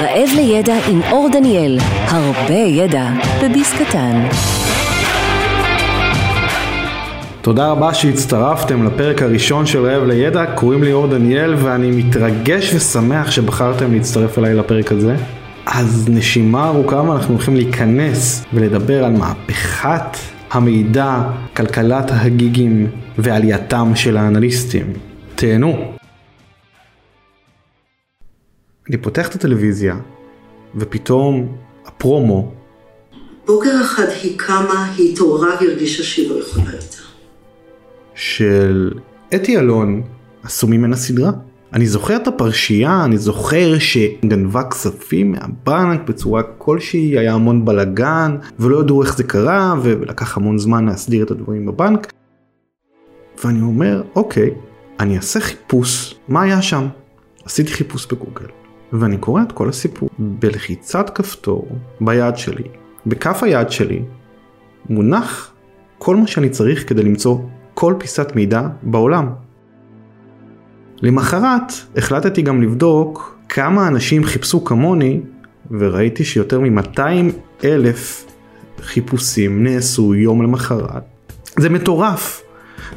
רעב לידע עם אור דניאל, הרבה ידע בביס קטן. תודה רבה שהצטרפתם לפרק הראשון של רעב לידע. קוראים לי אור דניאל ואני מתרגש ושמח שבחרתם להצטרף אליי לפרק הזה. אז נשימה ארוכה, אנחנו הולכים להיכנס ולדבר על מהפכת המידע, כלכלת הגיגים ועלייתם של האנליסטים. תהנו. אני פותח את הטלוויזיה, ופתאום הפרומו. בוקר אחד היא קמה, היא התעוררה והרגישה שהיא לא יכולה יותר. של אתי אלון, עשו ממנה סדרה. אני זוכר את הפרשייה, אני זוכר שגנבה כספים מהבנק בצורה כלשהי, היה המון בלגן, ולא ידעו איך זה קרה, ולקח המון זמן להסדיר את הדברים בבנק. ואני אומר, אוקיי, אני אעשה חיפוש, מה היה שם? עשיתי חיפוש בגוגל, ואני קורא את כל הסיפור. בלחיצת כפתור ביד שלי, בכף היד שלי, מונח כל מה שאני צריך כדי למצוא כל פיסת מידע בעולם. למחרת החלטתי גם לבדוק כמה אנשים חיפשו כמוני, וראיתי שיותר מ-200,000 חיפושים נעשו יום למחרת.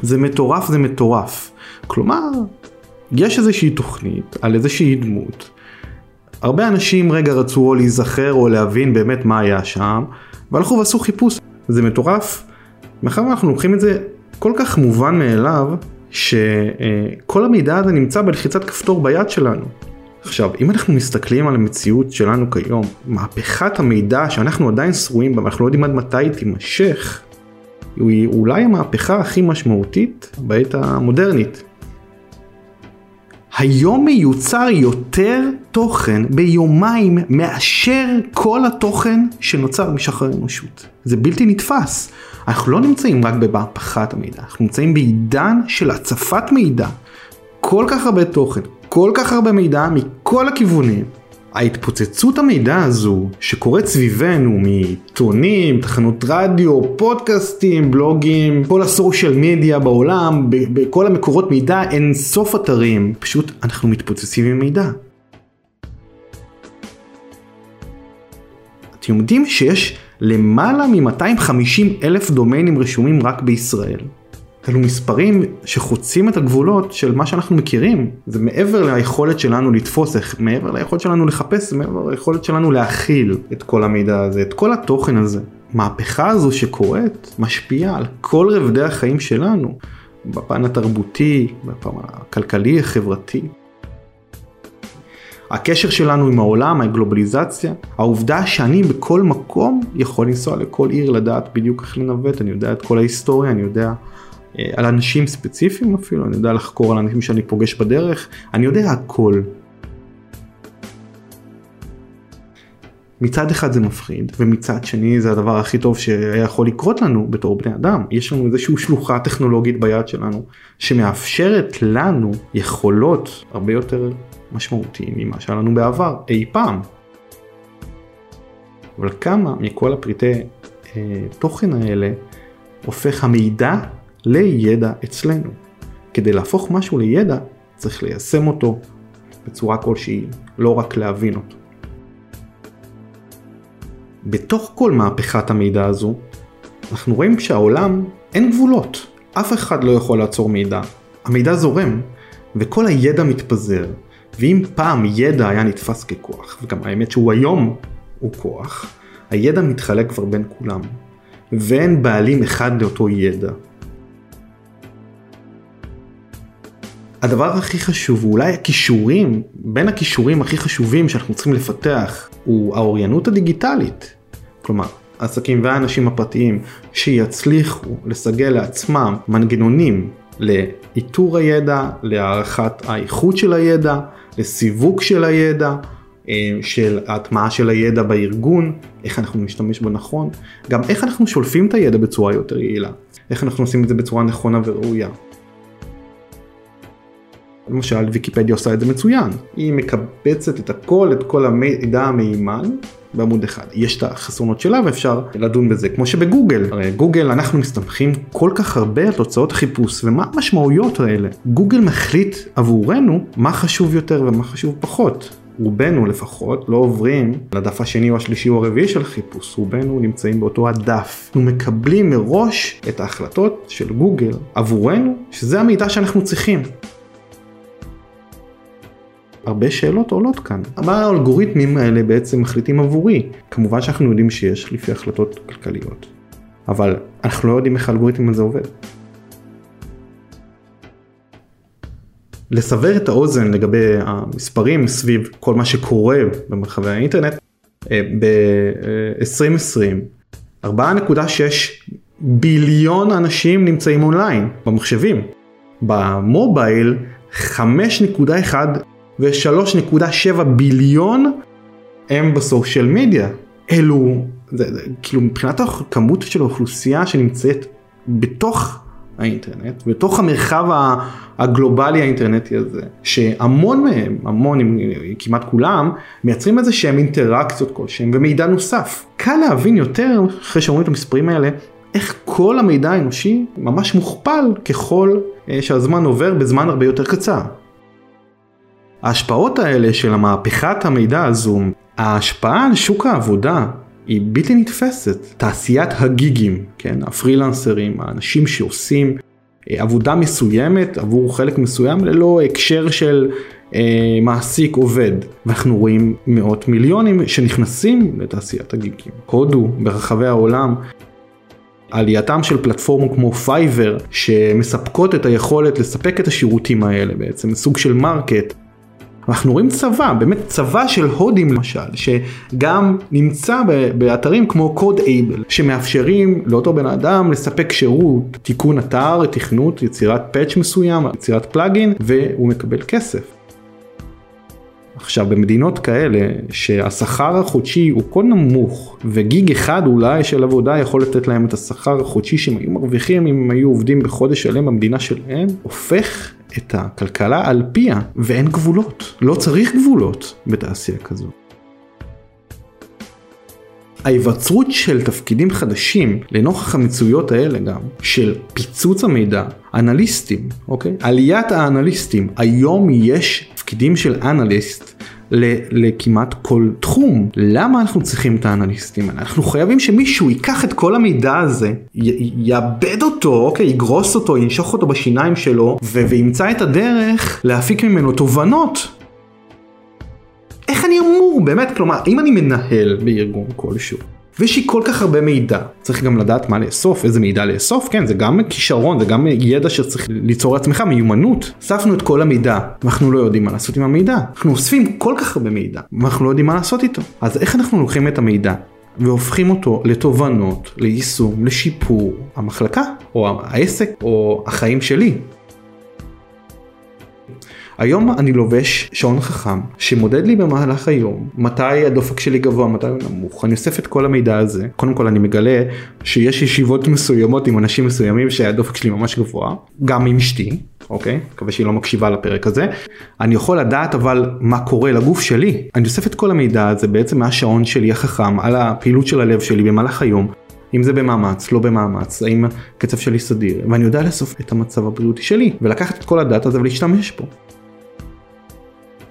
זה מטורף. כלומר, יש איזושהי תוכנית על איזושהי דמות. הרבה אנשים רגע רצו או להיזכר או להבין באמת מה היה שם, והלכו ועשו חיפוש. זה מטורף. מאחר אנחנו לוקחים את זה כל כך מובן מאליו, שכל המידע הזה נמצא בלחיצת כפתור ביד שלנו. עכשיו, אם אנחנו מסתכלים על המציאות שלנו כיום, מהפכת המידע שאנחנו עדיין שרויים בה, אנחנו לא יודעים עד מתי היא תימשך, היא אולי המהפכה הכי משמעותית בעת המודרנית. היום מיוצר יותר תוכן ביומיים מאשר כל התוכן שנוצר משחר אנושות. זה בלתי נתפס. אנחנו לא נמצאים רק במהפכת המידע, אנחנו נמצאים בעידן של הצפת מידע. כל כך הרבה תוכן, כל כך הרבה מידע מכל הכיוונים. ההתפוצצות המידע הזו שקורית סביבנו מעיתונים, תחנות רדיו, פודקאסטים, בלוגים, כל הסושיאל מדיה בעולם, בכל המקורות מידע, אין סוף אתרים. פשוט אנחנו מתפוצצים עם מידע. אתם יודעים שיש למעלה מ-250,000 דומיינים רשומים רק בישראל. אלו מספרים שחוצים את הגבולות של מה שאנחנו מכירים. זה מעבר ליכולת שלנו לתפוס, מעבר ליכולת שלנו לחפש, מעבר ליכולת שלנו להכיל את כל המידע הזה, את כל התוכן הזה. מהפכה הזו שקורית משפיעה על כל רבדי החיים שלנו, בפן התרבותי, בפן הכלכלי, החברתי. הקשר שלנו עם העולם, הגלובליזציה, העובדה שאני בכל מקום יכול לנסוע לכל עיר, לדעת בדיוק איך לנווט, אני יודע את כל ההיסטוריה, אני יודע על אנשים ספציפיים אפילו, אני יודע לחקור על אנשים שאני פוגש בדרך, אני יודע הכל. מצד אחד זה מפחיד, ומצד שני זה הדבר הכי טוב שיכול לקרות לנו בתור בני אדם. יש לנו איזושהי שלוחה טכנולוגית ביד שלנו, שמאפשרת לנו יכולות הרבה יותר משמעותיים ממה שהיה לנו בעבר, אי פעם. אבל כמה מכל הפריטי תוכן האלה הופך המידע לידע אצלנו. כדי להפוך משהו לידע, צריך ליישם אותו בצורה כלשהי, לא רק להבין אותו. בתוך כל מהפכת המידע הזו, אנחנו רואים שהעולם אין גבולות. אף אחד לא יכול לעצור מידע. המידע זורם, וכל הידע מתפזר. ואם פעם ידע היה נתפס ככוח, וגם האמת שהוא היום הוא כוח, הידע מתחלק כבר בין כולם, ואין בעלים אחד לאותו ידע. הדבר הכי חשוב, ואולי הכישורים, בין הכישורים הכי חשובים שאנחנו צריכים לפתח, הוא האוריינות הדיגיטלית. כלומר, העסקים והאנשים הפרטיים שיצליחו לסגל לעצמם מנגנונים לאיתור הידע, להערכת האיכות של הידע, לסיווג של הידע, של ההטמעה של הידע בארגון, איך אנחנו משתמש בו נכון, גם איך אנחנו שולפים את הידע בצורה יותר יעילה, איך אנחנו עושים את זה בצורה נכונה וראויה. למשל, ויקיפדיה עושה את זה מצוין. היא מקבצת את הכל, את כל המידע המהימן, בעמוד אחד. יש את החסרונות שלה ואפשר לדון בזה. כמו שבגוגל, הרי גוגל אנחנו מסתמכים כל כך הרבה על תוצאות חיפוש, ומה המשמעויות האלה? גוגל מחליט עבורנו מה חשוב יותר ומה חשוב פחות. רובנו לפחות לא עוברים לדף השני או השלישי או הרביעי של חיפוש, רובנו נמצאים באותו הדף. אנחנו מקבלים מראש את ההחלטות של גוגל עבורנו, שזה המידע שאנחנו צריכים. הרבה שאלות עולות כאן. מה האלגוריתמים האלה בעצם מחליטים עבורי? כמובן שאנחנו יודעים שיש לפי החלטות כלכליות, אבל אנחנו לא יודעים איך האלגוריתמים הזה עובד. לסבר את האוזן לגבי המספרים סביב כל מה שקורה במרחבי האינטרנט, ב-2020, 4.6 ביליון אנשים נמצאים אונליין במחשבים. במובייל 5.1 ו-3.7 ביליון הם בסושיאל מדיה. אלו, כאילו מבחינת הכמות של האוכלוסייה שנמצאת בתוך האינטרנט, בתוך המרחב הגלובלי האינטרנטי הזה, שהמון מהם, המון, כמעט כולם, מייצרים איזה שהם אינטראקציות כלשהם ומידע נוסף. קל להבין יותר, אחרי שאומרים את המספרים האלה, איך כל המידע האנושי ממש מוכפל ככל שהזמן עובר בזמן הרבה יותר קצר. ההשפעות האלה של המהפכת המידע הזו, ההשפעה על שוק העבודה, היא בלתי נתפסת. תעשיית הגיגים, כן? הפרילנסרים, האנשים שעושים עבודה מסוימת עבור חלק מסוים ללא הקשר של מעסיק עובד. ואנחנו רואים מאות מיליונים שנכנסים לתעשיית הגיגים. הודו ברחבי העולם, עלייתם של פלטפורמות כמו פייבר שמספקות את היכולת לספק את השירותים האלה בעצם, סוג של מרקט. אנחנו רואים צבא, באמת צבא של הודים למשל, שגם נמצא באתרים כמו CodeAble, שמאפשרים לאותו בן אדם לספק שירות, תיקון אתר, תכנות, יצירת פאץ' מסוים, יצירת פלאגין, והוא מקבל כסף. עכשיו, במדינות כאלה שהשכר החודשי הוא כה נמוך, וגיג אחד אולי של עבודה יכול לתת להם את השכר החודשי שהם היו מרוויחים אם היו עובדים בחודש שלם במדינה שלהם, הופך את הכלכלה על פיה, ואין גבולות. לא צריך גבולות בתעשייה כזו. ההיווצרות של תפקידים חדשים, לנוכח המצויות האלה גם, של פיצוץ המידע, אנליסטים, אוקיי? עליית האנליסטים. היום יש תפקידים של אנליסט לכמעט כל תחום. למה אנחנו צריכים את האנליסטים? אנחנו חייבים שמישהו ייקח את כל המידע הזה, יאבד אותו, אוקיי, יגרוס אותו, ינשוך אותו בשיניים שלו, וימצא את הדרך להפיק ממנו תובנות. איך אני אמור באמת? כלומר, אם אני מנהל בארגון כלשהו, ויש לי כל כך הרבה מידע, צריך גם לדעת מה לאסוף, איזה מידע לאסוף, כן, זה גם כישרון, זה גם ידע שצריך ליצור לעצמך, מיומנות. אספנו את כל המידע, ואנחנו לא יודעים מה לעשות עם המידע. אנחנו אוספים כל כך הרבה מידע, ואנחנו לא יודעים מה לעשות איתו. אז איך אנחנו לוקחים את המידע, והופכים אותו לתובנות, ליישום, לשיפור המחלקה, או העסק, או החיים שלי? היום אני לובש שעון חכם, שמודד לי במהלך היום, מתי הדופק שלי גבוה, מתי הוא נמוך. אני אוסף את כל המידע הזה. קודם כל אני מגלה שיש ישיבות מסוימות עם אנשים מסוימים שהדופק שלי ממש גבוה, גם עם אשתי, אוקיי? מקווה שהיא לא מקשיבה לפרק הזה. אני יכול לדעת אבל מה קורה לגוף שלי. אני אוסף את כל המידע הזה בעצם מהשעון שלי החכם, על הפעילות של הלב שלי במהלך היום. אם זה במאמץ, לא במאמץ, האם הקצב שלי סדיר. ואני יודע לאסוף את המצב הבריאותי שלי, ולקחת את כל הדאטה הזה ולהשתמש בו.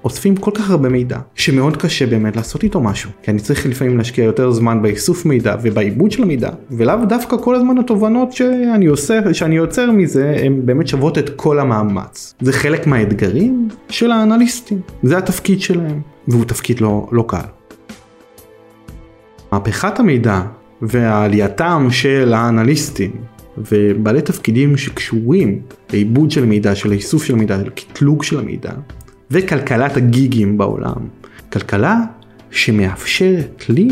אוספים כל כך הרבה מידע, שמאוד קשה באמת לעשות איתו משהו. כי אני צריך לפעמים להשקיע יותר זמן באיסוף מידע ובעיבוד של המידע, ולאו דווקא כל הזמן התובנות שאני אוסף, שאני יוצר מזה, הן באמת שוות את כל המאמץ. זה חלק מהאתגרים של האנליסטים. זה התפקיד שלהם, והוא תפקיד לא קל. מהפכת המידע ועלייתם של האנליסטים, ובעלי תפקידים שקשורים לעיבוד של מידע, של האיסוף של מידע, של קטלוג של המידע, וכלכלת הגיגים בעולם. כלכלה שמאפשרת לי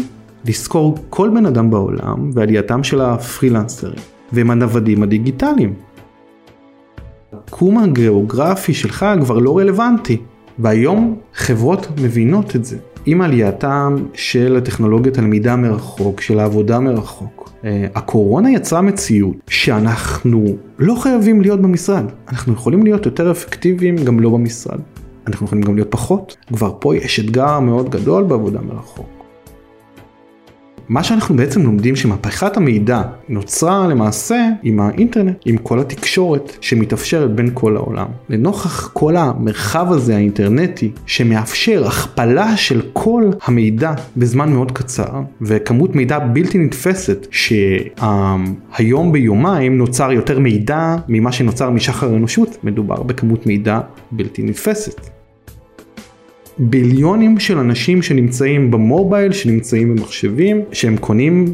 לזכור כל בן אדם בעולם ועלייתם של הפרילנסרים ומנוודים הדיגיטליים. הקום הגיאוגרפי שלך כבר לא רלוונטי. והיום חברות מבינות את זה. עם עלייתם של הטכנולוגיות הלמידה מרחוק, של העבודה מרחוק. הקורונה יצרה מציאות שאנחנו לא חייבים להיות במשרד. אנחנו יכולים להיות יותר אפקטיביים גם לא במשרד. אנחנו יכולים גם להיות פחות. כבר פה יש אתגר מאוד גדול בעבודה מרחוק. מה שאנחנו בעצם לומדים שמהפכת המידע נוצרה למעשה עם האינטרנט, עם כל התקשורת שמתאפשרת בין כל העולם. לנוכח כל המרחב הזה האינטרנטי שמאפשר הכפלה של כל המידע בזמן מאוד קצר, וכמות מידע בלתי נתפסת שהיום ביומיים נוצר יותר מידע ממה שנוצר משחר האנושות, מדובר בכמות מידע בלתי נתפסת. ביליונים של אנשים שנמצאים במובייל, שנמצאים במחשבים, שהם קונים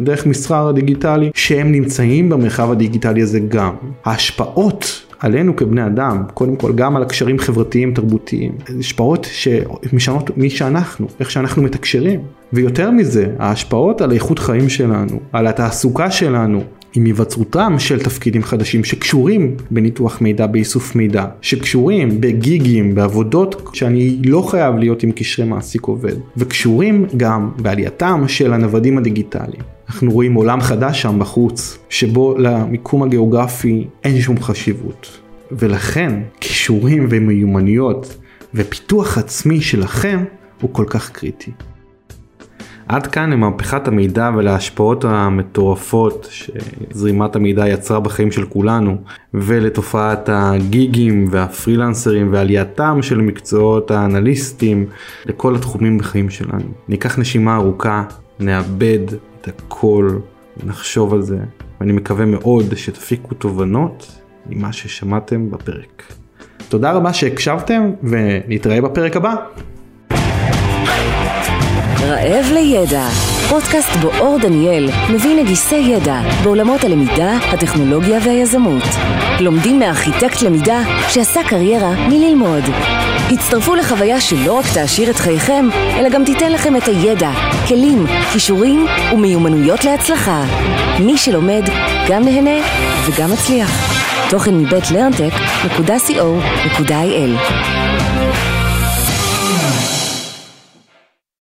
דרך מסחר הדיגיטלי, שהם נמצאים במרחב הדיגיטלי הזה גם. ההשפעות עלינו כבני אדם, קודם כל גם על הקשרים חברתיים, תרבותיים, השפעות שמשנות מי שאנחנו, איך שאנחנו מתקשרים. ויותר מזה, ההשפעות על איכות חיים שלנו, על התעסוקה שלנו, עם היווצרותם של תפקידים חדשים שקשורים בניתוח מידע, באיסוף מידע, שקשורים בגיגים, בעבודות שאני לא חייב להיות עם קשרי מעסיק עובד, וקשורים גם בעלייתם של הנוודים הדיגיטליים. אנחנו רואים עולם חדש שם בחוץ, שבו למיקום הגיאוגרפי אין שום חשיבות. ולכן, קישורים ומיומנויות ופיתוח עצמי שלכם הוא כל כך קריטי. עד כאן למהפכת המידע ולהשפעות המטורפות שזרימת המידע יצרה בחיים של כולנו, ולתופעת הגיגים והפרילנסרים ועלייתם של מקצועות האנליסטים לכל התחומים בחיים שלנו. ניקח נשימה ארוכה, נאבד את הכל, נחשוב על זה, ואני מקווה מאוד שתפיקו תובנות ממה ששמעתם בפרק. תודה רבה שהקשבתם ונתראה בפרק הבא. רעב לידע, פודקאסט בו אור דניאל מביא נגיסי ידע בעולמות הלמידה, הטכנולוגיה והיזמות. לומדים מארכיטקט למידה שעשה קריירה מללמוד. הצטרפו לחוויה שלא רק תעשיר את חייכם, אלא גם תיתן לכם את הידע, כלים, כישורים ומיומנויות להצלחה. מי שלומד גם נהנה וגם מצליח. תוכן מבית learntech.co.il